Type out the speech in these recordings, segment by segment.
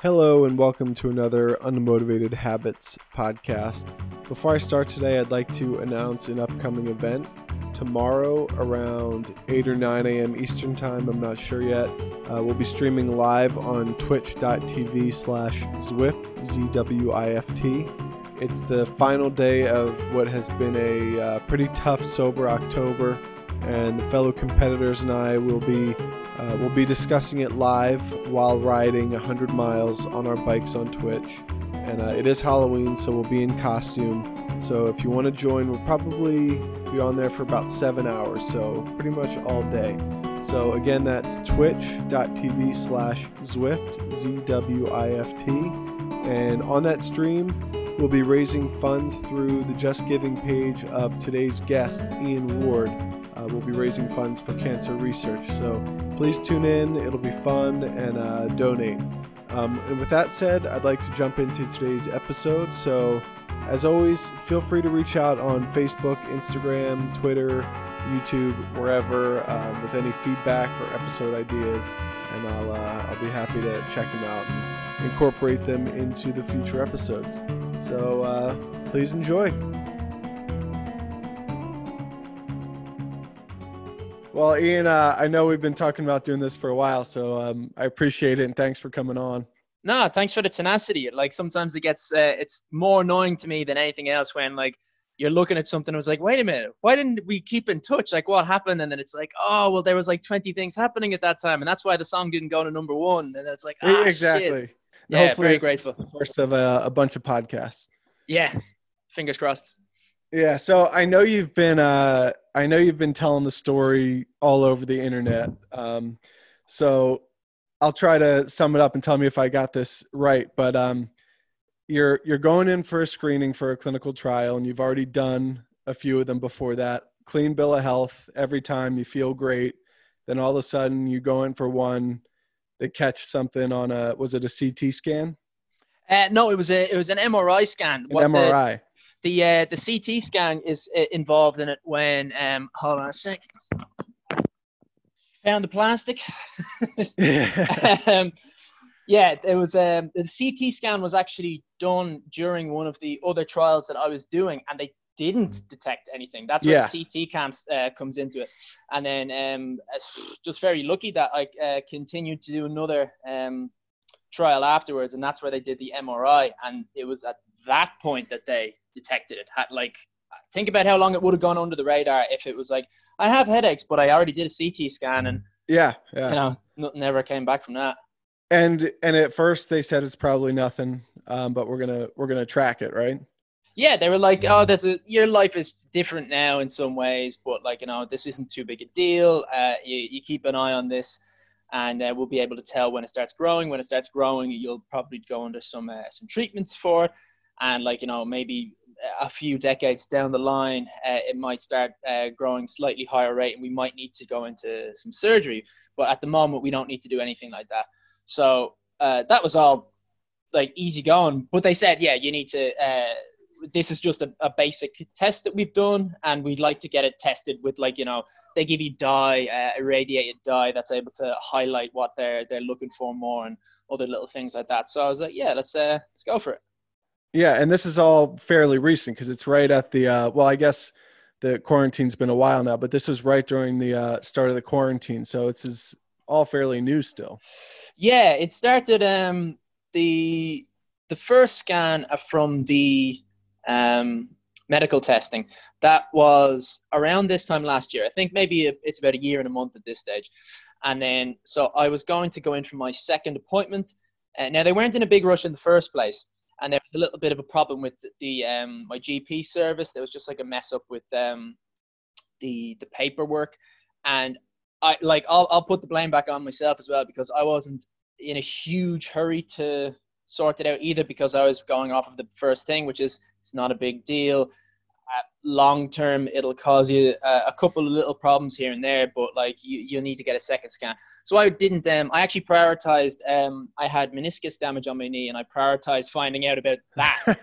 Hello and welcome to another Unmotivated Habits podcast. Before I start today, I'd like to announce an upcoming event. Tomorrow around 8 or 9 a.m. Eastern time, I'm not sure yet, we'll be streaming live on twitch.tv/Zwift, Z-W-I-F-T. It's the final day of what has been a pretty tough, sober October, and the fellow competitors and I will be we'll be discussing it live while riding 100 miles on our bikes on Twitch. And it is Halloween, so we'll be in costume. So if you want to join, we'll probably be on there for about 7 hours, so pretty much all day. So again, that's twitch.tv/Zwift, Z-W-I-F-T. And on that stream, we'll be raising funds through the Just Giving page of today's guest, Ian Ward. We'll be raising funds for cancer research, so please tune in. It'll be fun, and donate. And with that said, I'd like to jump into today's episode. So as always, feel free to reach out on Facebook, Instagram, Twitter, YouTube, wherever, with any feedback or episode ideas, and I'll be happy to check them out and incorporate them into the future episodes. So please enjoy. Well, Ian, I know we've been talking about doing this for a while, so I appreciate it, and thanks for coming on. No, thanks for the tenacity. Like, sometimes it gets, it's more annoying to me than anything else when, like, you're looking at something, I was like, wait a minute, why didn't we keep in touch? Like, what happened? And then it's like, oh, well, there was like 20 things happening at that time, and that's why the song didn't go to number one. And it's like, ah, exactly. Shit. Yeah, very grateful. The first of a bunch of podcasts. Yeah, fingers crossed. Yeah, so I know you've been telling the story all over the internet. So I'll try to sum it up and tell me if I got this right. But you're going in for a screening for a clinical trial, and you've already done a few of them before that. Clean bill of health every time, you feel great. Then all of a sudden you go in for one, they catch something on a, was it a CT scan? No, it was an MRI scan. MRI. The CT scan is involved in it when hold on a sec. Found the plastic. Yeah. It was the CT scan was actually done during one of the other trials that I was doing, and they didn't detect anything. That's where the CT comes into it. And then just very lucky that I continued to do another trial afterwards, and that's where they did the MRI, and it was at that point that they detected it. Like, think about how long it would have gone under the radar if it was like, I have headaches, but I already did a CT scan, and you know, nothing ever came back from that. And at first they said it's probably nothing, but we're gonna track it, right? Yeah, they were like, oh, your life is different now in some ways, but like, you know, this isn't too big a deal. You keep an eye on this. And we'll be able to tell when it starts growing. When it starts growing, you'll probably go under some treatments for it. And like, you know, maybe a few decades down the line, it might start growing slightly higher rate, and we might need to go into some surgery. But at the moment, we don't need to do anything like that. So that was all like easy going. But they said, yeah, you need to, this is just a basic test that we've done, and we'd like to get it tested with, like, you know, they give you dye, irradiated dye that's able to highlight what they're looking for more, and other little things like that. So I was like, yeah, let's go for it. Yeah. And this is all fairly recent, because it's right at the, well, I guess the quarantine's been a while now, but this was right during the start of the quarantine. So it's all fairly new still. Yeah. It started, the first scan from the, medical testing, that was around this time last year. I think maybe it's about a year and a month at this stage. And then, so I was going to go in for my second appointment. Now, they weren't in a big rush in the first place, and there was a little bit of a problem with the my GP service. There was just like a mess up with the paperwork, and I like I'll put the blame back on myself as well, because I wasn't in a huge hurry to sort it out either, because I was going off of the first thing, which is it's not a big deal. Long term, it'll cause you a couple of little problems here and there, but like you'll need to get a second scan. So I didn't. I actually prioritized. I had meniscus damage on my knee, and I prioritized finding out about that.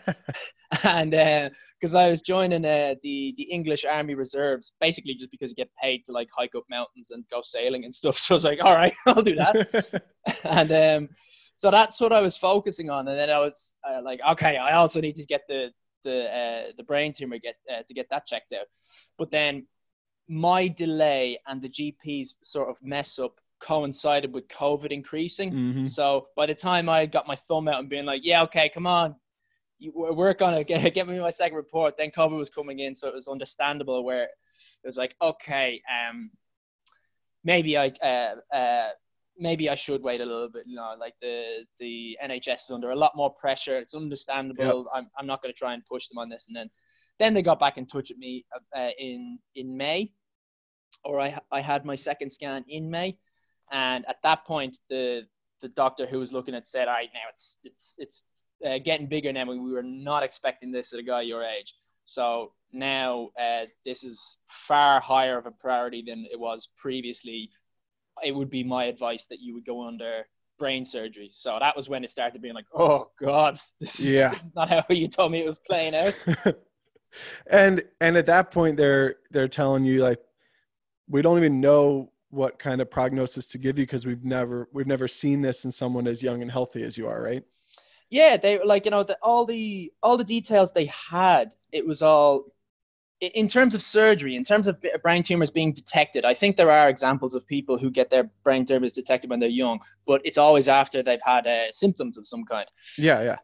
And because I was joining the English Army Reserves, basically just because you get paid to like hike up mountains and go sailing and stuff. So I was like, all right, I'll do that. And So that's what I was focusing on. And then I was like, okay, I also need to get the brain tumor to get that checked out. But then my delay and the GP's sort of mess up coincided with COVID increasing. Mm-hmm. So by the time I got my thumb out and being like, yeah, okay, come on, we're gonna get me my second report, then COVID was coming in, so it was understandable where it was like, okay, maybe I should wait a little bit. You know, like the NHS is under a lot more pressure. It's understandable. Yep. I'm not going to try and push them on this. And then they got back in touch with me in May, or I had my second scan in May. And at that point, the doctor who was looking at said, "All right, now it's getting bigger now. We were not expecting this at a guy your age. So now this is far higher of a priority than it was previously. It would be my advice that you would go under brain surgery." So that was when it started being like, oh God, this is not how you told me it was playing out. and at that point they're telling you, like, we don't even know what kind of prognosis to give you because we've never seen this in someone as young and healthy as you are, right? Yeah, they like, you know, all the details they had, it was all in terms of surgery, in terms of brain tumors being detected. I think there are examples of people who get their brain tumors detected when they're young, but it's always after they've had symptoms of some kind. Yeah,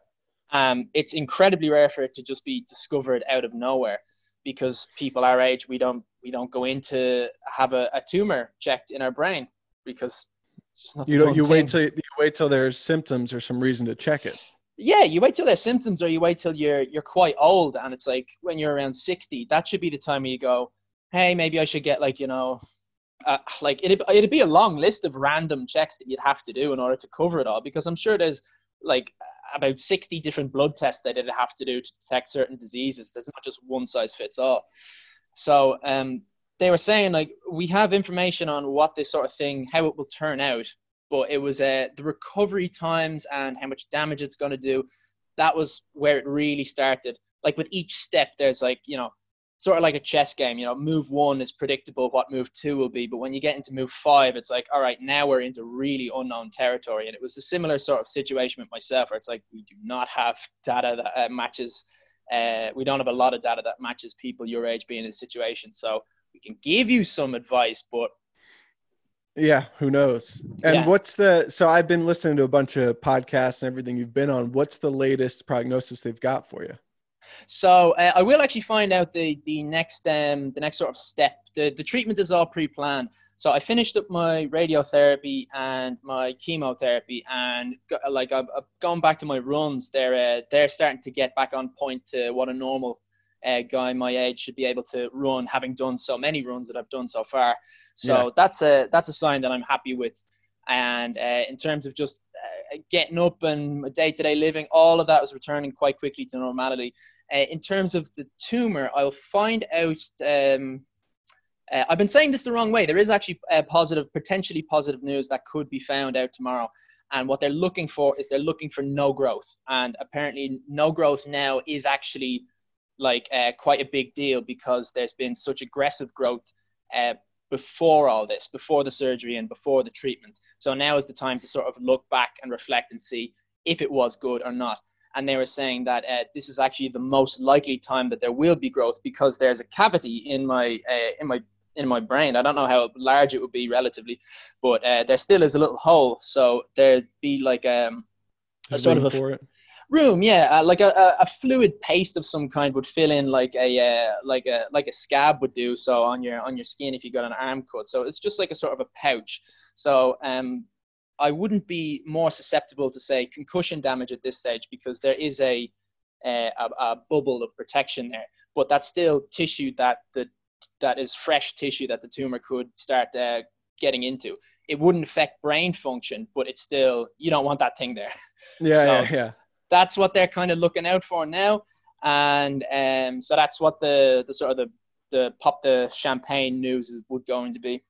yeah. It's incredibly rare for it to just be discovered out of nowhere, because people our age, we don't go in to have a tumor checked in our brain, because it's just not the thing. You wait till there's symptoms or some reason to check it. Yeah, you wait till there's symptoms, or you wait till you're quite old, and it's like when you're around 60, that should be the time where you go, hey, maybe I should get, like, you know, like it'd be a long list of random checks that you'd have to do in order to cover it all, because I'm sure there's like about 60 different blood tests that it'd have to do to detect certain diseases. There's not just one size fits all. So they were saying, like, we have information on what this sort of thing, how it will turn out. But it was the recovery times and how much damage it's going to do. That was where it really started. Like, with each step, there's, like, you know, sort of like a chess game. You know, move one is predictable what move two will be. But when you get into move five, it's like, all right, now we're into really unknown territory. And it was a similar sort of situation with myself, where it's like, we do not have data that matches. We don't have a lot of data that matches people your age being in a situation. So we can give you some advice, but yeah, who knows? And so I've been listening to a bunch of podcasts and everything you've been on. What's the latest prognosis they've got for you? So I will actually find out the next sort of step. The treatment is all pre-planned. So I finished up my radiotherapy and my chemotherapy, and I've gone back to my runs. They're starting to get back on point to what a normal guy my age should be able to run, having done so many runs that I've done so far. So that's a sign that I'm happy with. And in terms of just getting up and day-to-day living, all of that was returning quite quickly to normality. In terms of the tumor, I'll find out. I've been saying this the wrong way. There is actually potentially positive news that could be found out tomorrow. And what they're looking for is no growth. And apparently no growth now is actually quite a big deal, because there's been such aggressive growth before all this, before the surgery and before the treatment. So now is the time to sort of look back and reflect and see if it was good or not. And they were saying that this is actually the most likely time that there will be growth, because there's a cavity in my in my brain. I don't know how large it would be relatively, but there still is a little hole. So there'd be like a sort of room, like a fluid paste of some kind would fill in, like a scab would do. So on your skin, if you got an arm cut, so it's just like a sort of a pouch. So I wouldn't be more susceptible to, say, concussion damage at this stage, because there is a bubble of protection there. But that's still tissue that is fresh tissue that the tumor could start getting into. It wouldn't affect brain function, but it's still, you don't want that thing there. Yeah, so, yeah. That's what they're kind of looking out for now. And so that's what the pop the champagne news would going to be.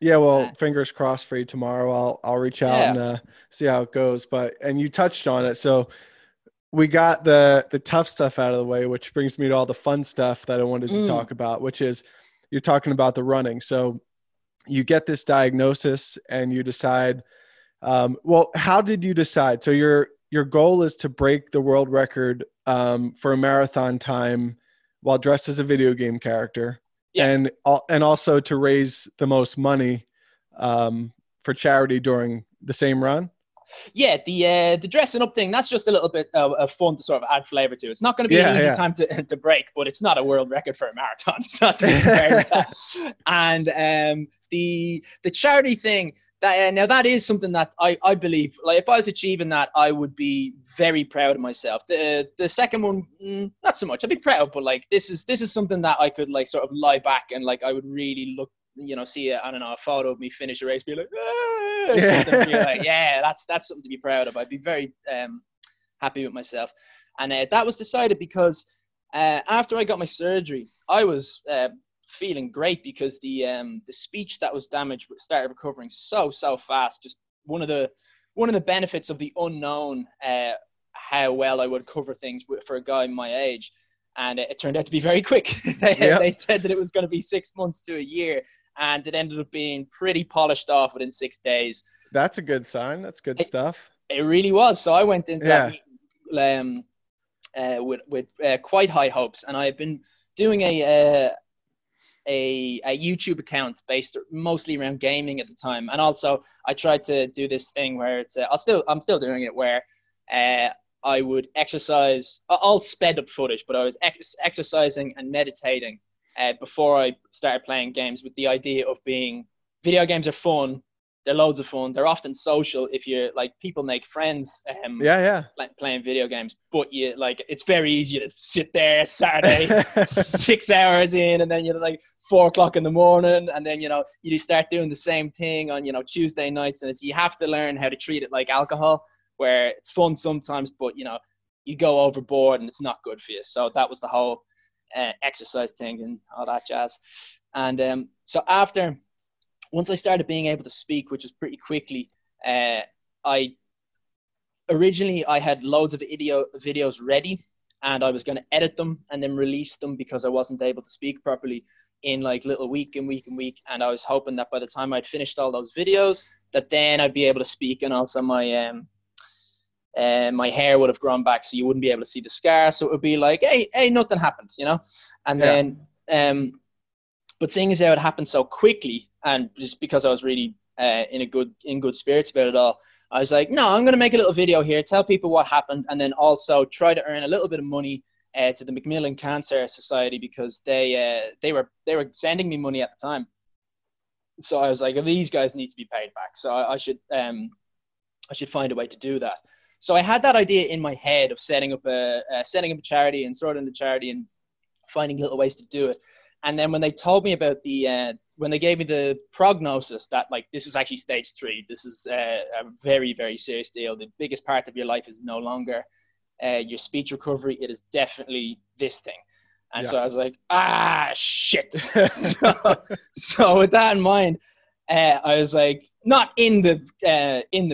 Yeah, well, fingers crossed for you tomorrow. I'll reach out and see how it goes. And you touched on it. So we got the tough stuff out of the way, which brings me to all the fun stuff that I wanted to talk about, which is you're talking about the running. So you get this diagnosis and you decide, Well, how did you decide? So your goal is to break the world record for a marathon time while dressed as a video game character, yeah, and also to raise the most money for charity during the same run. Yeah, the dressing up thing, that's just a little bit of fun to sort of add flavor to. It's not going to be an easy time to break, but it's not a world record for a marathon. It's not to be compared with that. And the charity thing, that now that is something that I believe, like if I was achieving that, I would be very proud of myself. The second one, not so much. I'd be proud, but like this is something that I could like sort of lie back and like I would really look, see a, I don't know, a photo of me finish a race, be like, ah, or something. Be like, yeah, that's something to be proud of. I'd be very happy with myself. And that was decided because after I got my surgery, I was feeling great because the speech that was damaged started recovering so fast. Just one of the benefits of the unknown, how well I would cover things for a guy my age. And it turned out to be very quick. They said that it was going to be 6 months to a year, and it ended up being pretty polished off within 6 days. That's a good sign. That's good stuff. It really was. So I went into that with quite high hopes, and I have been doing a YouTube account based mostly around gaming at the time, and also I tried to do this thing where it's I'm still doing it where I would exercise, all sped up footage, but I was exercising and meditating before I started playing games, with the idea of being, video games are fun. They're loads of fun. They're often social. If you're like, people make friends playing video games, but you like, it's very easy to sit there Saturday, 6 hours in, and then you're like 4 o'clock in the morning. And then, you start doing the same thing on, Tuesday nights. And you have to learn how to treat it like alcohol, where it's fun sometimes, but, you go overboard and it's not good for you. So that was the whole exercise thing and all that jazz. And so once I started being able to speak, which was pretty quickly, I had loads of videos ready, and I was going to edit them and then release them because I wasn't able to speak properly in like little week. And I was hoping that by the time I'd finished all those videos, that then I'd be able to speak, and also my... my hair would have grown back, so you wouldn't be able to see the scar. So it would be like, hey, nothing happened, And then, but seeing as how it happened so quickly, and just because I was really in good spirits about it all, I was like, no, I'm going to make a little video here, tell people what happened, and then also try to earn a little bit of money to the Macmillan Cancer Society, because they were sending me money at the time. So I was like, these guys need to be paid back, so I should find a way to do that. So I had that idea in my head of setting up a charity and sorting the charity and finding little ways to do it. And then when they told me about when they gave me the prognosis that like, this is actually stage 3, this is a very, very serious deal. The biggest part of your life is no longer your speech recovery. It is definitely this thing. And so I was like, ah, shit. so with that in mind, I was like, not in the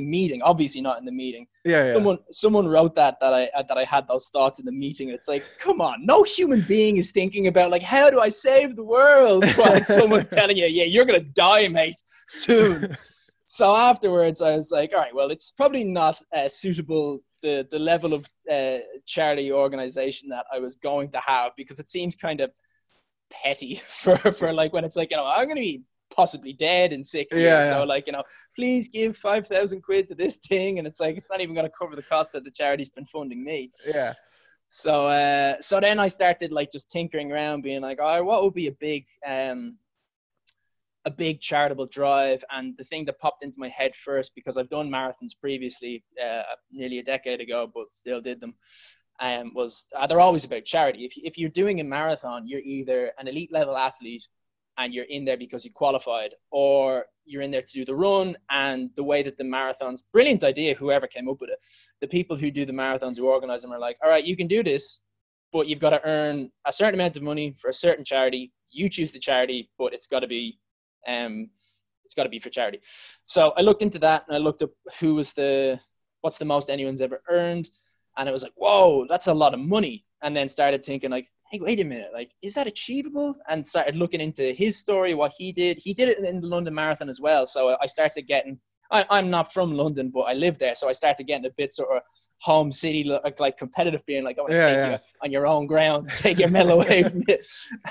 meeting, obviously not in the meeting. Yeah. Someone wrote that I had those thoughts in the meeting. It's like, come on, no human being is thinking about like, how do I save the world? While someone's telling you, yeah, you're gonna die, mate, soon. So afterwards, I was like, all right, well, it's probably not suitable, the level of charity organization that I was going to have, because it seems kind of petty for like when it's like, I'm gonna be possibly dead in 6 years. So like, please give 5,000 quid to this thing, and it's like, it's not even going to cover the cost that the charity's been funding me. So then I started like just tinkering around, being like, all right, what would be a big charitable drive? And the thing that popped into my head first, because I've done marathons previously, nearly a decade ago, but still did them, was they're always about charity. If you're doing a marathon, you're either an elite level athlete and you're in there because you qualified, or you're in there to do the run. And the way that the marathons, brilliant idea, whoever came up with it, the people who do the marathons, who organize them, are like, all right, you can do this, but you've got to earn a certain amount of money for a certain charity. You choose the charity, but it's got to be for charity. So I looked into that, and I looked up what's the most anyone's ever earned. And it was like, whoa, that's a lot of money. And then started thinking like, hey, wait a minute, like, is that achievable? And started looking into his story, what he did. He did it in the London Marathon as well. So I started getting, I'm not from London, but I live there, so I started getting a bit sort of home city like competitive, being like, I want to take you on your own ground, take your medal away from it.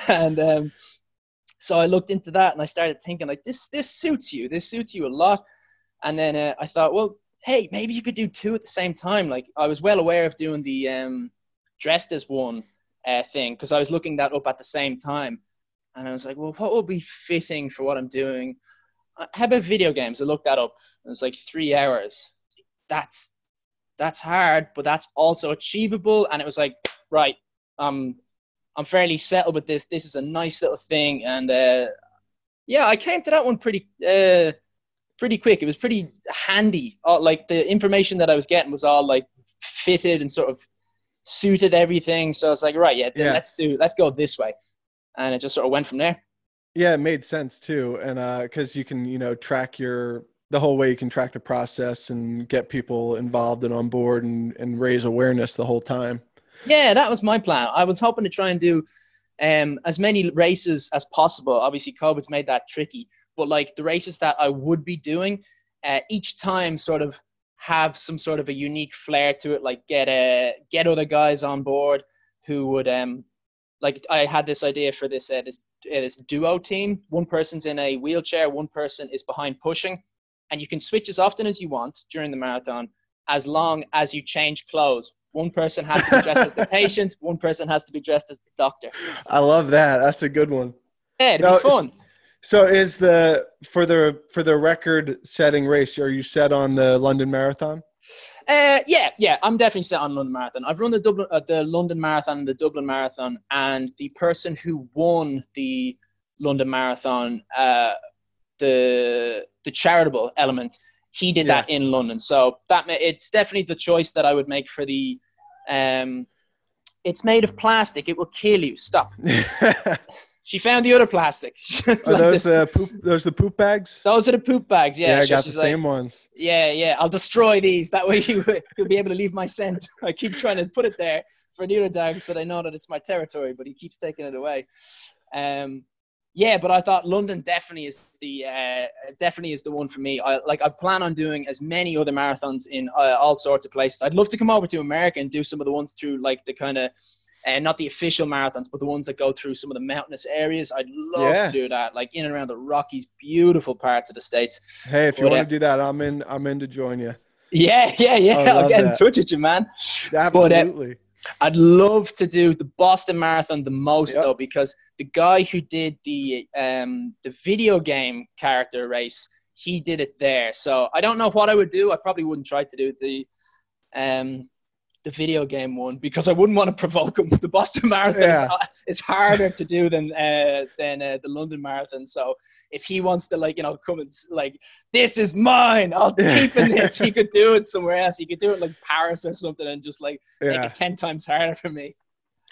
And so I looked into that and I started thinking like, this suits you a lot. And then I thought, well, hey, maybe you could do two at the same time. Like, I was well aware of doing the dressed as one thing, because I was looking that up at the same time. And I was like, well, what would be fitting for what I'm doing? How about video games? I looked that up. It was like 3 hours. That's hard, but that's also achievable. And it was like, right, I'm fairly settled with this. This is a nice little thing. And I came to that one pretty quick. It was pretty handy. Like, the information that I was getting was all like fitted and sort of suited everything. So I was like, right, let's go this way. And it just sort of went from there. Yeah, it made sense too. And because you can, track the whole way, you can track the process and get people involved and on board and raise awareness the whole time. Yeah, that was my plan. I was hoping to try and do as many races as possible. Obviously, COVID's made that tricky. But like the races that I would be doing, each time sort of have some sort of a unique flair to it, like get other guys on board who would like, I had this idea for this duo team. One person's in a wheelchair, one person is behind pushing, and you can switch as often as you want during the marathon, as long as you change clothes. One person has to be dressed as the patient, one person has to be dressed as the doctor. I love that. That's a good one. Yeah, it'd be fun. So is for the record setting race, are you set on the London Marathon? Yeah, I'm definitely set on London Marathon. I've run the London Marathon and the Dublin Marathon, and the person who won the London Marathon, the charitable element, he did that in London. So it's definitely the choice that I would make for the it's made of plastic, it will kill you. Stop. She found the other plastic. Like, are those the poop bags? Those are the poop bags, yeah. Yeah, she's the same ones. Yeah, I'll destroy these. That way you'll be able to leave my scent. I keep trying to put it there for the other dog so they know that it's my territory, but he keeps taking it away. But I thought London definitely is the one for me. I plan on doing as many other marathons in all sorts of places. I'd love to come over to America and do some of the ones through like the kind of, and not the official marathons, but the ones that go through some of the mountainous areas. I'd love to do that, like in and around the Rockies, beautiful parts of the States. Hey, if you want to do that, I'm in to join you. Yeah. I'll get in touch with you, man. Absolutely. But, I'd love to do the Boston Marathon the most, though, because the guy who did the video game character race, he did it there. So I don't know what I would do. I probably wouldn't try to do the video game one, because I wouldn't want to provoke them. The Boston Marathon is harder to do than the London Marathon. So if he wants to come and like, this is mine, I'll keep in this. He could do it somewhere else. He could do it like Paris or something and just like make it 10 times harder for me.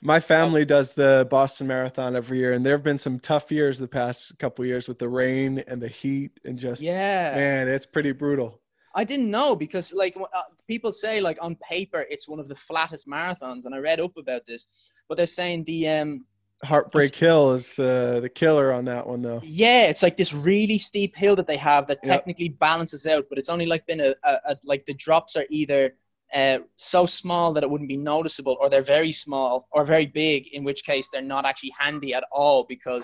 My family does the Boston Marathon every year, and there have been some tough years the past couple of years with the rain and the heat and just, man, it's pretty brutal. I didn't know, because like people say like on paper it's one of the flattest marathons, and I read up about this, but they're saying the Heartbreak Hill is the killer on that one though. Yeah, it's like this really steep hill that they have that technically balances out, but it's only like been like the drops are either so small that it wouldn't be noticeable, or they're very small or very big, in which case they're not actually handy at all, because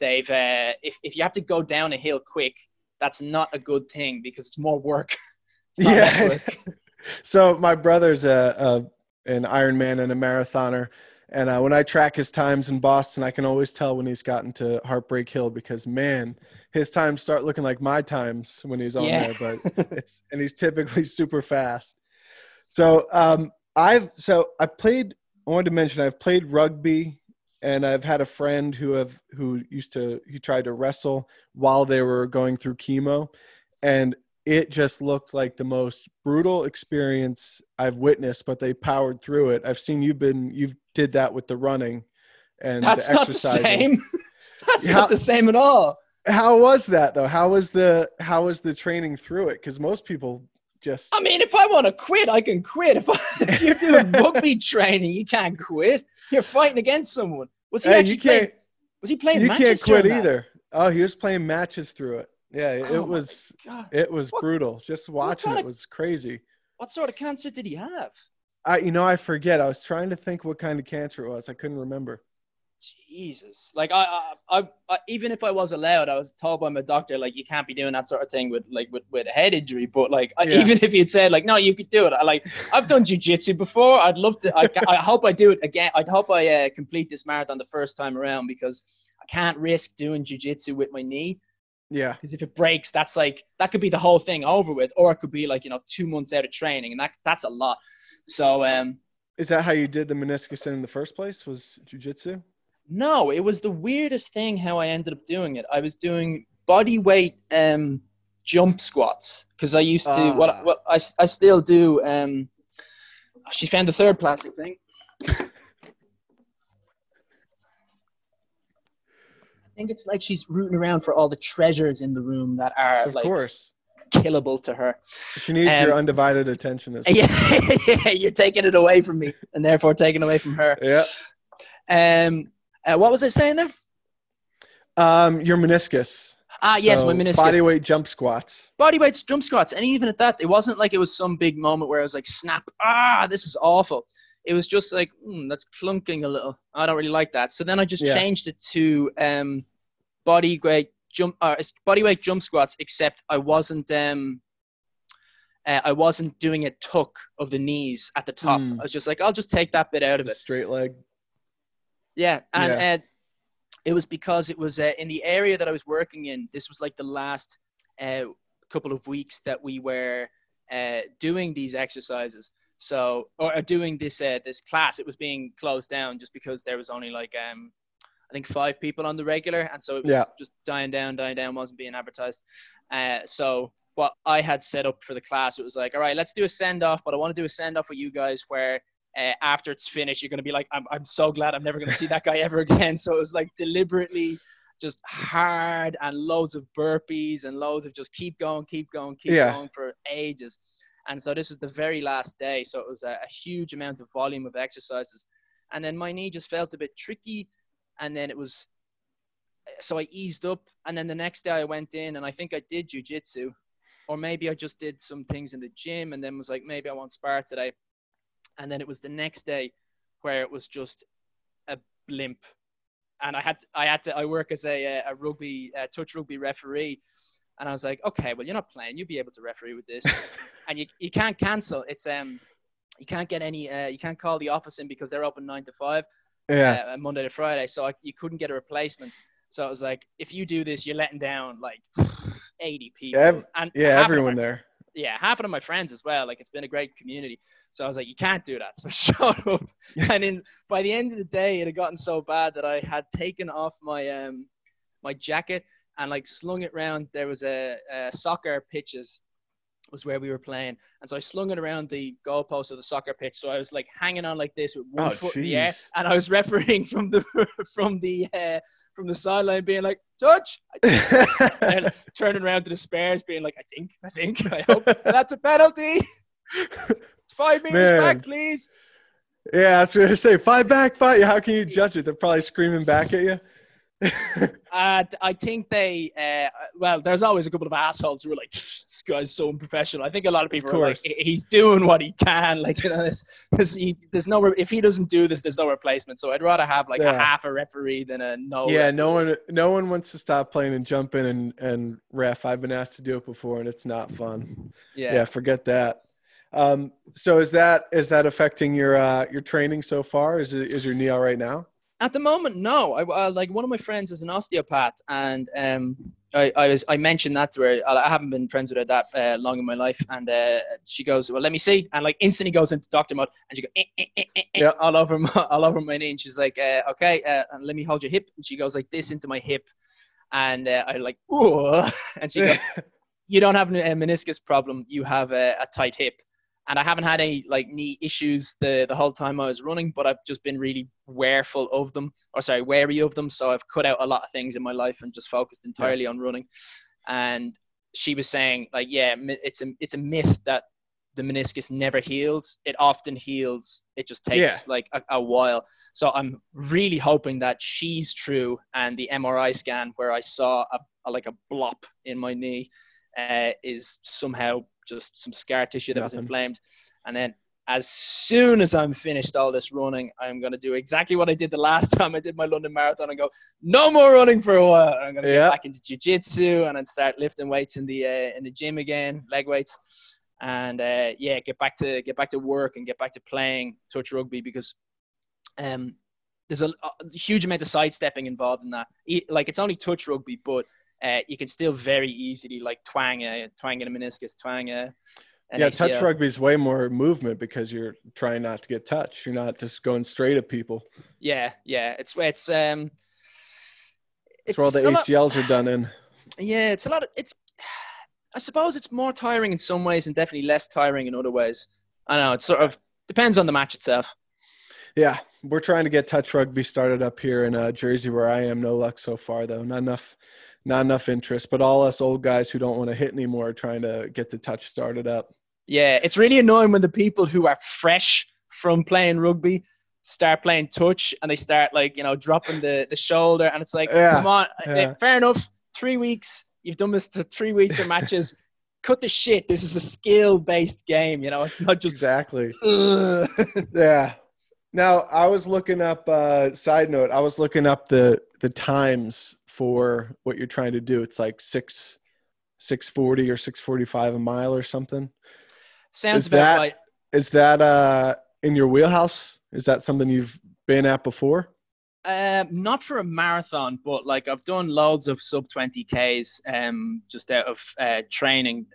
they've if you have to go down a hill quick, that's not a good thing, because it's more work. It's not less work. So my brother's an Ironman and a marathoner. And when I track his times in Boston, I can always tell when he's gotten to Heartbreak Hill, because man, his times start looking like my times when he's on there, but and he's typically super fast. So I've played rugby, and I've had a friend who tried to wrestle while they were going through chemo, and it just looked like the most brutal experience I've witnessed, but they powered through it. I've seen you've did that with the running and that's the exercising. Not the same. That's not the same at all. How was that though? How was the training through it? Cause most people just, I mean, if I want to quit, I can quit. If you're doing rugby training, you can't quit. You're fighting against someone. Was he playing matches? You can't quit either. Oh, he was playing matches through it. Yeah, it was brutal. Just watching it was crazy. What sort of cancer did he have? I forget. I was trying to think what kind of cancer it was. I couldn't remember. Jesus. Like, I even if I was allowed, I was told by my doctor, like, you can't be doing that sort of thing with a head injury. But, like, even if you'd said, like, no, you could do it. I've done jiu-jitsu before. I'd love to. I hope I do it again. I'd hope I complete this marathon the first time around, because I can't risk doing jiu-jitsu with my knee. Yeah. Because if it breaks, that's like, that could be the whole thing over with. Or it could be like, 2 months out of training. And that's a lot. So, is that how you did the meniscus in the first place, was jiu-jitsu? No, it was the weirdest thing how I ended up doing it. I was doing body weight jump squats because I used to I still do. She found the third plastic thing. I think it's like she's rooting around for all the treasures in the room that are killable to her. She needs your undivided attention. Yeah, you're taking it away from me and therefore taking away from her. Yeah. What was I saying there? Your meniscus. Yes, my meniscus. Bodyweight jump squats. And even at that, it wasn't like it was some big moment where I was like, snap, this is awful. It was just like, that's clunking a little. I don't really like that. So then I just changed it to bodyweight jump squats, except I wasn't doing a tuck of the knees at the top. I was just like, I'll just take that bit out of it. Straight leg. Yeah, and it was because it was in the area that I was working in. This was like the last couple of weeks that we were doing these exercises. So, or doing this class. It was being closed down just because there was only like I think 5 people on the regular, and so it was just dying down, wasn't being advertised. So what I had set up for the class, it was like, all right, let's do a send off, but I want to do a send off with you guys where. After it's finished, you're going to be like, I'm so glad I'm never going to see that guy ever again. So it was like deliberately just hard and loads of burpees and loads of just keep going for ages. And so this was the very last day. So it was a huge amount of volume of exercises. And then my knee just felt a bit tricky. And then so I eased up. And then the next day I went in and I think I did jiu-jitsu, or maybe I just did some things in the gym and then was like, maybe I won't spar today. And then it was the next day where it was just a blimp. And I work as a rugby, touch rugby referee. And I was like, okay, well, you're not playing. You'll be able to referee with this. And you can't cancel. It's, you can't get any, you can't call the office in because they're open 9 to 5, Monday to Friday. So you couldn't get a replacement. So I was like, if you do this, you're letting down like 80 people. Everyone there. Yeah, half of my friends as well. Like, it's been a great community. So I was like, you can't do that. So shut up. And by the end of the day, it had gotten so bad that I had taken off my my jacket and like slung it around. There was a soccer pitches was where we were playing. And so I slung it around the goalpost of the soccer pitch. So I was like hanging on like this with one foot in the air. And I was refereeing from the sideline being like, touch. And turning around to the spares being like, I think, I hope that's a penalty. It's 5 meters back, please. Yeah, I was going to say, 5 back, 5. How can you judge it? They're probably screaming back at you. I think they there's always a couple of assholes who are like, this guy's so unprofessional. I think a lot of people are like, he's doing what he can, like, there's no, if he doesn't do this, there's no replacement. So I'd rather have like a half a referee than a no referee. No one wants to stop playing and jump in and ref. I've been asked to do it before and it's not fun. Forget that. So is that affecting your training so far? Is your knee all right now? At the moment, no. Like, one of my friends is an osteopath, and I mentioned that to her. I haven't been friends with her that long in my life, and she goes, "Well, let me see," and like instantly goes into doctor mode, and she goes all over my knee, and she's like, "Okay, and let me hold your hip," and she goes like this into my hip, and I like, "Whoa," and she goes, "You don't have a meniscus problem. You have a tight hip." And I haven't had any like knee issues the whole time I was running, but I've just been really wary of them. So I've cut out a lot of things in my life and just focused entirely on running. And she was saying like, yeah, it's a myth that the meniscus never heals. It often heals. It just takes like a while. So I'm really hoping that she's true. And the MRI scan where I saw a like a blop in my knee is somehow just some scar tissue that was inflamed. And then as soon as I'm finished all this running, I'm going to do exactly what I did the last time I did my London Marathon and go, no more running for a while. I'm going to get back into jiu-jitsu and then start lifting weights in the gym again, leg weights. And yeah, get back to work and get back to playing touch rugby, because there's a huge amount of sidestepping involved in that. Like, it's only touch rugby, but you can still very easily like twang in a meniscus, twang a... Yeah, ACL. Touch rugby is way more movement because you're trying not to get touched. You're not just going straight at people. Yeah, yeah. It's where all the ACLs are done in. Yeah, it's a lot of, I suppose it's more tiring in some ways and definitely less tiring in other ways. I know, it sort of depends on the match itself. Yeah, we're trying to get touch rugby started up here in Jersey where I am. No luck so far, though. Not enough interest, but all us old guys who don't want to hit anymore are trying to get the touch started up. Yeah, it's really annoying when the people who are fresh from playing rugby start playing touch and they start like, you know, dropping the shoulder, and it's like, come on, fair enough, 3 weeks, you've done this to 3 weeks of matches, cut the shit, this is a skill-based game, you know, it's not just... Exactly. Yeah. Now, I was looking up, side note, I was looking up the times for what you're trying to do. It's like 6:40 or 6:45 a mile or something. Sounds about right. Is that in your wheelhouse? Is that something you've been at before? Not for a marathon, but like I've done loads of sub 20Ks just out of training.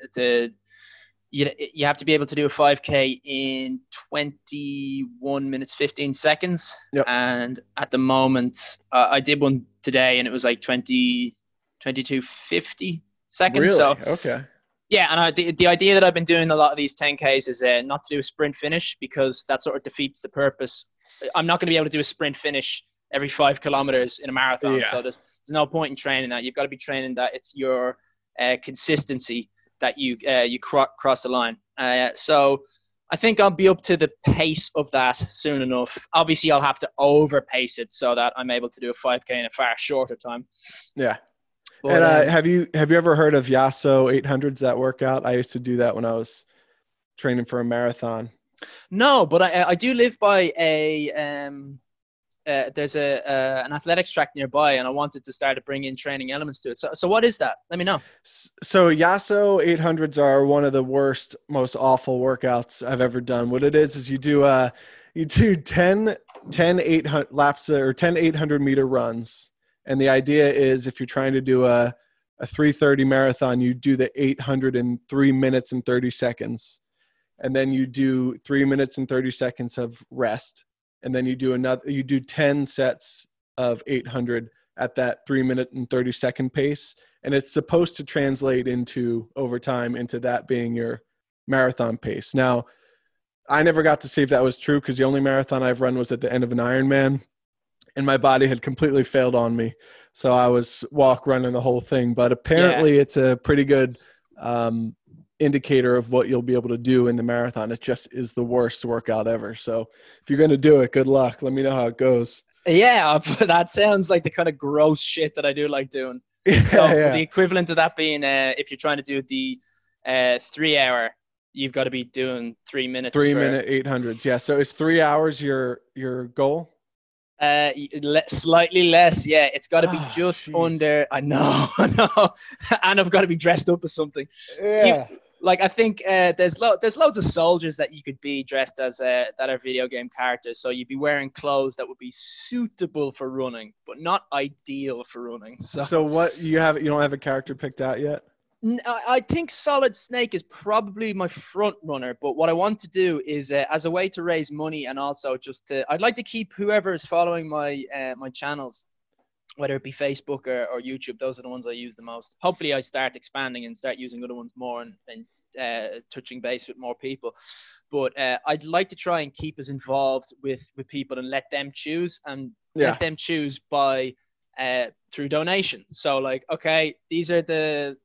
You have to be able to do a 5K in 21 minutes, 15 seconds. Yep. And at the moment, I did one today and it was like 22:50 seconds. Really? So, okay. Yeah. And the idea that I've been doing a lot of these 10Ks is not to do a sprint finish, because that sort of defeats the purpose. I'm not going to be able to do a sprint finish every 5 kilometers in a marathon. Yeah. So there's no point in training that. You've got to be training that it's your consistency that you cross the line. So I think I'll be up to the pace of that soon enough. Obviously, I'll have to over-pace it so that I'm able to do a 5K in a far shorter time. Yeah. But, and have you ever heard of Yasso 800s, that workout? I used to do that when I was training for a marathon. No, but I do live by there's an athletics track nearby, and I wanted to start to bring in training elements to it. So what is that? Let me know. So Yasso 800s are one of the worst, most awful workouts I've ever done. What it is you do 10 800 meter runs, and the idea is if you're trying to do a 3:30 marathon, you do the 800 in 3 minutes and 30 seconds, and then you do 3 minutes and 30 seconds of rest. And then you do 10 sets of 800 at that 3 minute and 30 second pace. And it's supposed to translate into over time into that being your marathon pace. Now, I never got to see if that was true, because the only marathon I've run was at the end of an Ironman, and my body had completely failed on me. So I was walk running the whole thing, but apparently it's a pretty good, indicator of what you'll be able to do in the marathon. It just is the worst workout ever. So if you're going to do it, good luck. Let me know how it goes. Yeah, that sounds like the kind of gross shit that I do like doing. Yeah, so the equivalent of that being if you're trying to do the 3 hour, you've got to be doing 3 minutes. 3 minute 800s. Yeah. So is 3 hours your goal? Slightly less. Yeah. It's got to be just under. I know. And I've got to be dressed up as something. Yeah. Like, I think there's loads of soldiers that you could be dressed as that are video game characters. So you'd be wearing clothes that would be suitable for running, but not ideal for running. So what you don't have a character picked out yet? No, I think Solid Snake is probably my front runner. But what I want to do is as a way to raise money, and also just I'd like to keep whoever is following my channels, whether it be Facebook or YouTube. Those are the ones I use the most. Hopefully I start expanding and start using other ones more and touching base with more people. But I'd like to try and keep us involved with people and let them choose let them choose by through donation. So like, okay, these are the,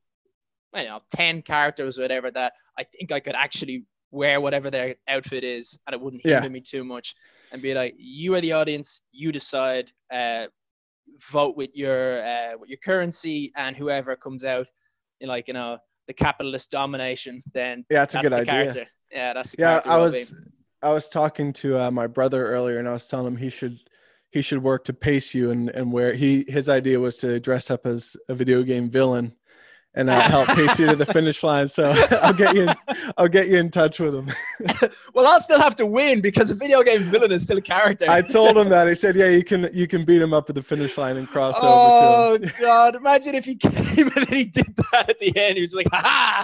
I don't know, 10 characters or whatever that I think I could actually wear, whatever their outfit is, and it wouldn't hinder me too much, and be like, you are the audience, you decide vote with your currency, and whoever comes out in, like, you know, the capitalist domination, then that's a good idea. Character. Yeah, that's the character. Yeah, I was talking to my brother earlier, and I was telling him he should work to pace you, and where his idea was to dress up as a video game villain and help pace you to the finish line. So I'll get you in touch with him. Well, I'll still have to win, because a video game villain is still a character. I told him that. He said, yeah, you can beat him up at the finish line and cross over to him. Oh God. Imagine if he came and he did that at the end. He was like, ha ha.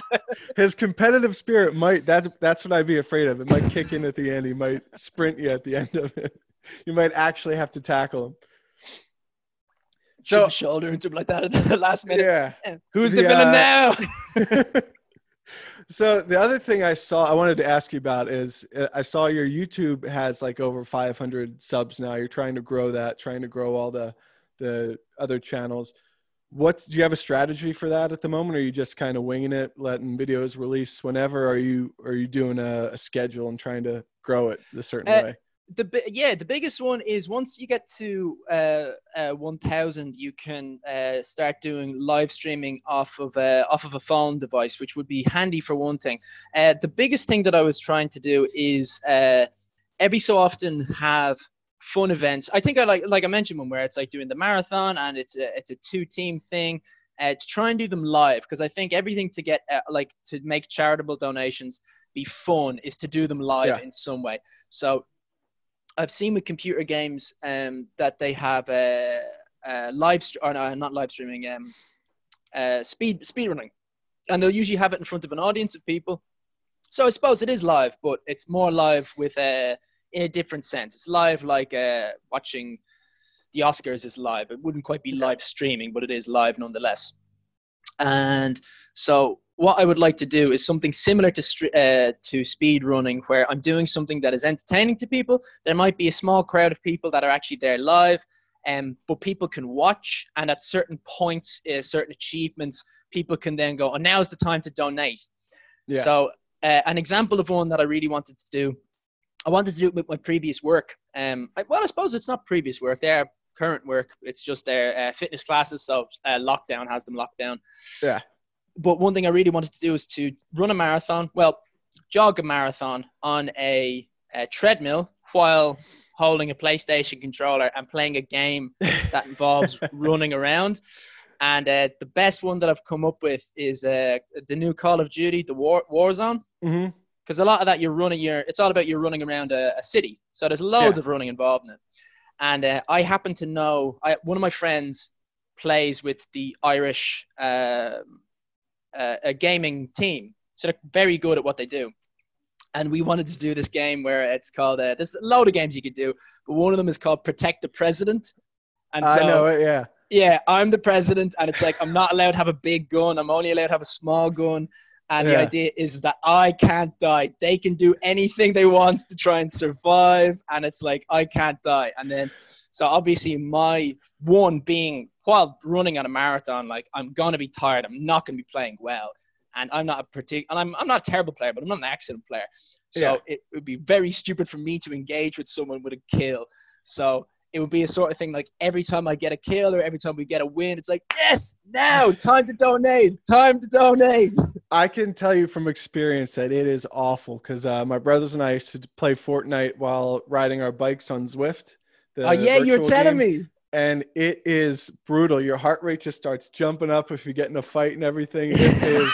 His competitive spirit might, that's what I'd be afraid of. It might kick in at the end. He might sprint you at the end of it. You might actually have to tackle him. So shoulder into him like that at the last minute. Yeah. Who's the villain now? So the other thing I wanted to ask you about is I saw your YouTube has like over 500 subs now. You're trying to grow that, trying to grow all the other channels. Do you have a strategy for that at the moment? Or are you just kind of winging it, letting videos release whenever? Are you doing a schedule and trying to grow it a certain way? The biggest one is once you get to 1,000, you can start doing live streaming off of a phone device, which would be handy for one thing. The biggest thing that I was trying to do is every so often have fun events. I think I like I mentioned one where it's like doing the marathon, and it's a two-team thing. To try and do them live, because I think everything to get to make charitable donations be fun is to do them live in some way. So I've seen with computer games that they have speedrunning, and they'll usually have it in front of an audience of people. So I suppose it is live, but it's more live with in a different sense. It's live like watching the Oscars is live. It wouldn't quite be live streaming, but it is live nonetheless. And so what I would like to do is something similar to speed running, where I'm doing something that is entertaining to people. There might be a small crowd of people that are actually there live, but people can watch. And at certain points, certain achievements, people can then go, and now's the time to donate. Yeah. So an example of one that I really wanted to do, it with my previous work. I suppose it's not previous work. Their current work, it's just their fitness classes. So lockdown has them locked down. Yeah. But one thing I really wanted to do is to run a marathon, jog a marathon on a treadmill while holding a PlayStation controller and playing a game that involves running around. And the best one that I've come up with is the new Call of Duty, the Warzone. Mm-hmm. Because a lot of that it's all about you running around a city. So there's loads of running involved in it. And I happen to know, one of my friends plays with the Irish a gaming team, so they're very good at what they do, and we wanted to do this game where it's called there's a load of games you could do, but one of them is called Protect the President. And so I know it. Yeah I'm the president, and it's like I'm not allowed to have a big gun, I'm only allowed to have a small gun, and the idea is that I can't die, they can do anything they want to try and survive, and it's like I can't die. And then so obviously my one being, while running on a marathon, like I'm gonna be tired, I'm not gonna be playing well, and I'm not a terrible player, but I'm not an accident player, so it would be very stupid for me to engage with someone with a kill. So it would be a sort of thing like every time I get a kill or every time we get a win, it's like, yes, now time to donate. I can tell you from experience that it is awful, because my brothers and I used to play Fortnite while riding our bikes on Zwift. Oh yeah, you were telling me. And it is brutal. Your heart rate just starts jumping up if you get in a fight and everything. It is,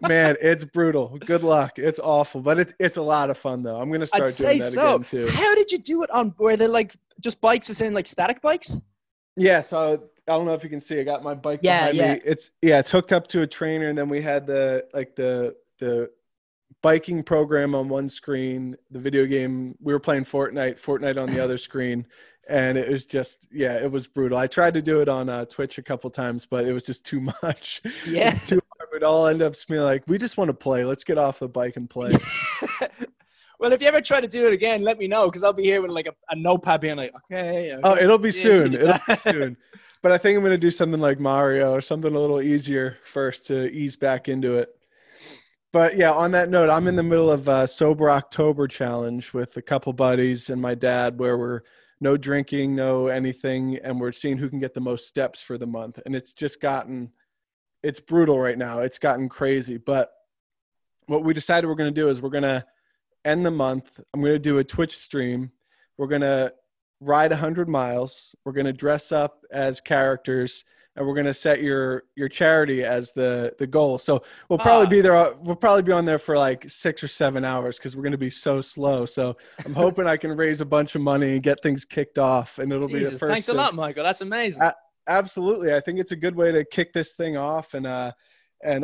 man, it's brutal. Good luck. It's awful, but it's a lot of fun though. I'm gonna start doing that again too. How did you do it on? Were they like just bikes, as in like static bikes? Yeah. So I don't know if you can see. I got my bike behind me. It's hooked up to a trainer, and then we had the biking program on one screen, the video game. We were playing Fortnite on the other screen. And it was just, it was brutal. I tried to do it on Twitch a couple times, but it was just too much. Yeah. It's too hard. We'd all end up being like, we just want to play. Let's get off the bike and play. Well, if you ever try to do it again, let me know, because I'll be here with like a notepad being like, okay. Oh, it'll be soon. But I think I'm going to do something like Mario or something a little easier first to ease back into it. But yeah, on that note, I'm in the middle of a Sober October challenge with a couple buddies and my dad, where we're no drinking, no anything. And we're seeing who can get the most steps for the month. And it's just gotten, it's brutal right now. It's gotten crazy. But what we decided we're going to do is we're going to end the month. I'm going to do a Twitch stream. We're going to ride 100 miles. We're going to dress up as characters, and we're going to set your charity as the goal. So we'll probably be there. We'll probably be on there for like 6 or 7 hours because we're going to be so slow. So I'm hoping I can raise a bunch of money and get things kicked off, and it'll be the first. Thanks a lot, Michael. That's amazing. Absolutely. I think it's a good way to kick this thing off, and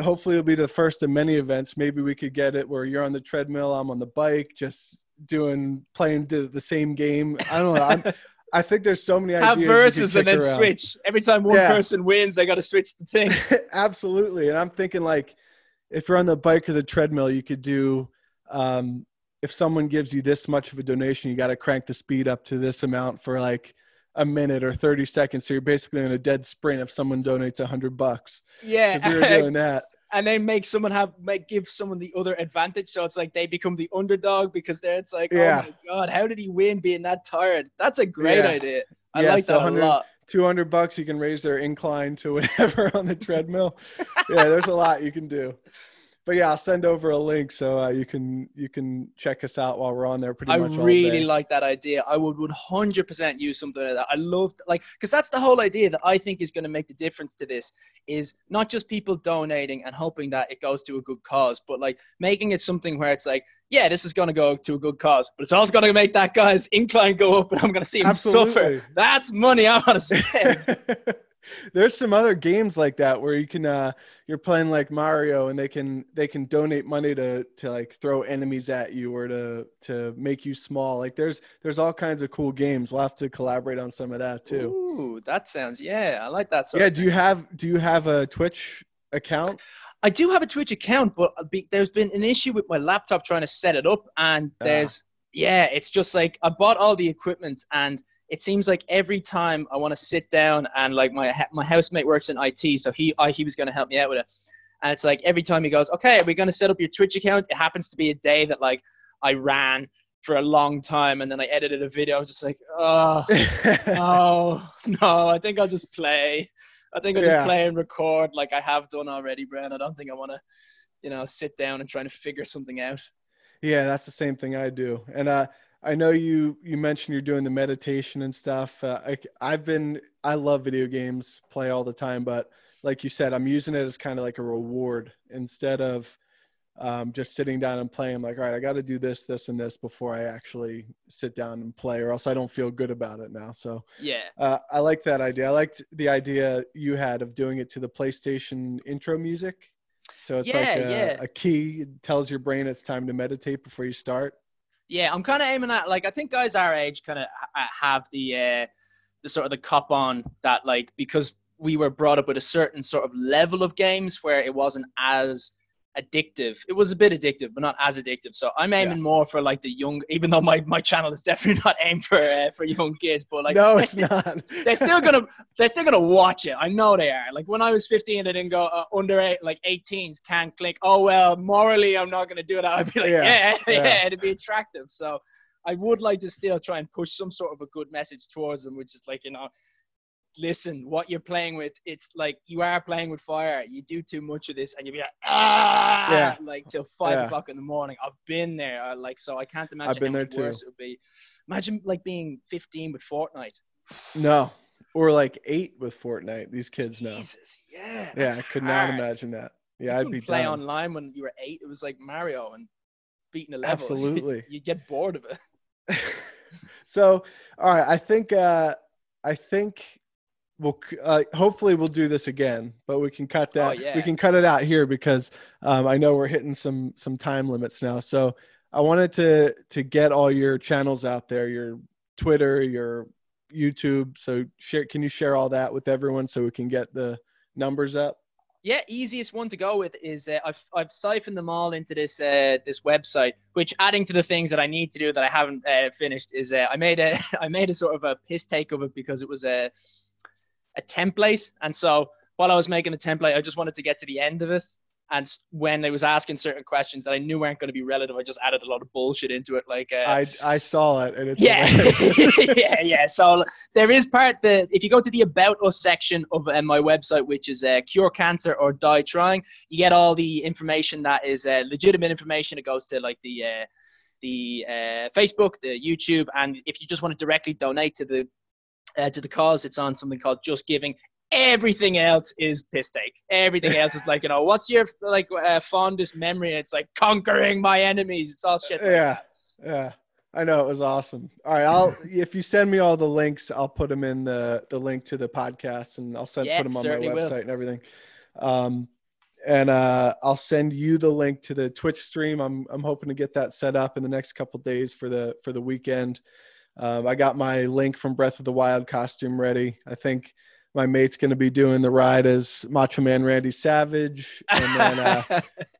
hopefully it'll be the first of many events. Maybe we could get it where you're on the treadmill, I'm on the bike, just playing the same game. I don't know. I think there's so many ideas. Have verses and then switch. Every time one person wins, they got to switch the thing. Absolutely. And I'm thinking, like, if you're on the bike or the treadmill, you could do, if someone gives you this much of a donation, you got to crank the speed up to this amount for like a minute or 30 seconds. So you're basically in a dead sprint if someone donates $100. Yeah. Because we were doing that. And then give someone the other advantage. So it's like they become the underdog because it's like, oh my God, how did he win being that tired? That's a great idea. I like that a lot. $200, you can raise their incline to whatever on the treadmill. Yeah, there's a lot you can do. But yeah, I'll send over a link so you can check us out while we're on there pretty much all day. I really like that idea. I would 100% use something like that. I love, like, because that's the whole idea that I think is going to make the difference to this, is not just people donating and hoping that it goes to a good cause, but like making it something where it's like, yeah, this is going to go to a good cause, but it's also going to make that guy's incline go up and I'm going to see him suffer. That's money I want to spend. There's some other games like that where you can you're playing like Mario, and they can donate money to like throw enemies at you or to make you small. Like there's all kinds of cool games. We'll have to collaborate on some of that too. Ooh, that sounds I like that. Yeah, do you have a Twitch account? I do have a Twitch account, but there's been an issue with my laptop trying to set it up, and it's just like I bought all the equipment, and it seems like every time I want to sit down, and like my housemate works in IT, so he was going to help me out with it. And it's like every time he goes, okay, we're going to set up your Twitch account. It happens to be a day that like I ran for a long time, and then I edited a video. I was just like, no, I think I'll just play. I think I'll just play and record like I have done already, Bren. I don't think I want to, sit down and try to figure something out. Yeah, that's the same thing I do. And I know you mentioned you're doing the meditation and stuff. I love video games, play all the time, but like you said, I'm using it as kind of like a reward instead of just sitting down and playing. I'm like, all right, I got to do this, this, and this before I actually sit down and play, or else I don't feel good about it now. So I like that idea. I liked the idea you had of doing it to the PlayStation intro music. So it's a key. It tells your brain it's time to meditate before you start. Yeah, I'm kind of aiming at, like, I think guys our age kind of have the sort of the cop on that, like, because we were brought up with a certain sort of level of games where it wasn't as addictive. It was a bit addictive, but not as addictive. So I'm aiming more for like the young, even though my channel is definitely not aimed for young kids, but like, no, it's not. they're still gonna watch it. I know they are. Like when I was 15, I didn't go under 18s can't click. Oh well, morally I'm not gonna do that. I'd be like, it'd be attractive. So I would like to still try and push some sort of a good message towards them, which is like, listen, what you're playing with, it's like you are playing with fire. You do too much of this and you'll be like, till 5 o'clock in the morning. I've been there. So I can't imagine how much worse it would be. Imagine like being 15 with Fortnite. No. Or like 8 with Fortnite. These kids know. Jesus, yeah. Yeah, I could not imagine that. Yeah, I'd be playing online when you were 8. It was like Mario and beating a level. Absolutely. You'd get bored of it. So, all right. I think we'll hopefully we'll do this again, but we can cut that. Oh, yeah. We can cut it out here because I know we're hitting some time limits now. So I wanted to get all your channels out there, your Twitter, your YouTube. So can you share all that with everyone so we can get the numbers up? Yeah, easiest one to go with is I've siphoned them all into this website. Which, adding to the things that I need to do that I haven't finished, is I made a sort of a piss take of it because it was a template, and so while I was making a template I just wanted to get to the end of it And when I was asking certain questions that I knew weren't going to be relevant, I just added a lot of bullshit into it. Like I saw it, and it's yeah. So there is if you go to the About Us section of my website, which is Cure Cancer or Die Trying, you get all the information that is legitimate information. It goes to like the Facebook, the YouTube, and if you just want to directly donate to the cause, it's on something called Just Giving. Everything else is piss take. Everything else is like, you know, what's your like fondest memory? It's like conquering my enemies. It's all shit. Yeah. I know, it was awesome. All right, if you send me all the links, I'll put them in the link to the podcast, and I'll put them on my website and everything. And I'll send you the link to the Twitch stream. I'm hoping to get that set up in the next couple of days for the weekend. I got my link from Breath of the Wild costume ready. I think my mate's going to be doing the ride as Macho Man Randy Savage. And then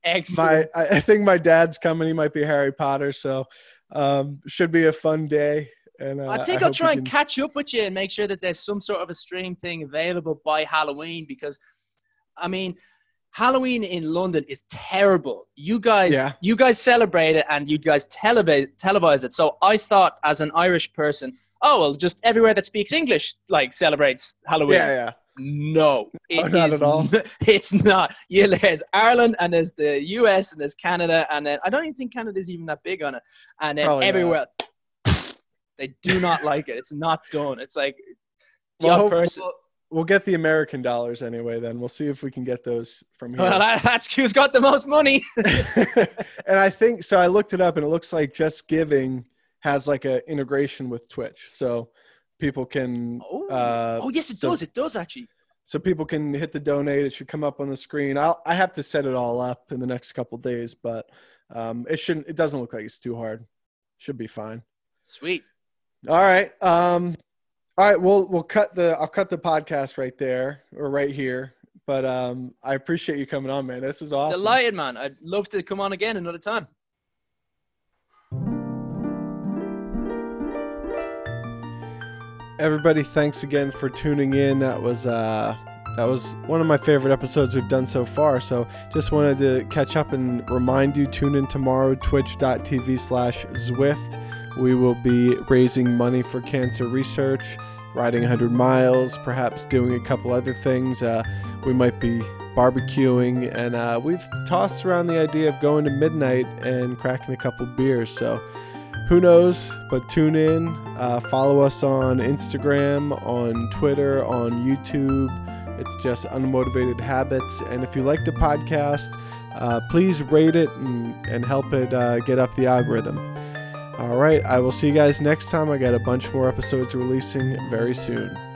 excellent. I think my dad's coming. He might be Harry Potter. So should be a fun day. And I think I'll try and catch up with you and make sure that there's some sort of a stream thing available by Halloween, because, I mean, Halloween in London is terrible. You guys celebrate it, and you guys televise it. So I thought, as an Irish person, oh, well, just everywhere that speaks English, like, celebrates Halloween. Yeah. No. Not at all. It's not. Yeah, there's Ireland, and there's the US, and there's Canada, and then I don't even think Canada's even that big on it. And then everywhere, they do not like it. It's not done. It's like the odd person. We'll get the American dollars anyway, then. We'll see if we can get those from here. Well, that's who's got the most money. And I think, so I looked it up, and it looks like Just Giving has like an integration with Twitch, so people can so people can hit the donate. It should come up on the screen. I have to set it all up in the next couple of days, but it doesn't look like it's too hard. Should be fine. Sweet. All right, I'll cut the podcast right there, or right here, but I appreciate you coming on, man. This was awesome. Delighted, man. I'd love to come on again another time. Everybody, thanks again for tuning in. That was one of my favorite episodes we've done so far. So just wanted to catch up and remind you, tune in tomorrow, twitch.tv/Zwift. We will be raising money for cancer research, riding 100 miles, perhaps doing a couple other things. We might be barbecuing, and we've tossed around the idea of going to midnight and cracking a couple beers. So who knows, but tune in, follow us on Instagram, on Twitter, on YouTube. It's just Unmotivated Habits. And if you like the podcast, please rate it and help it get up the algorithm. All right, I will see you guys next time. I got a bunch more episodes releasing very soon.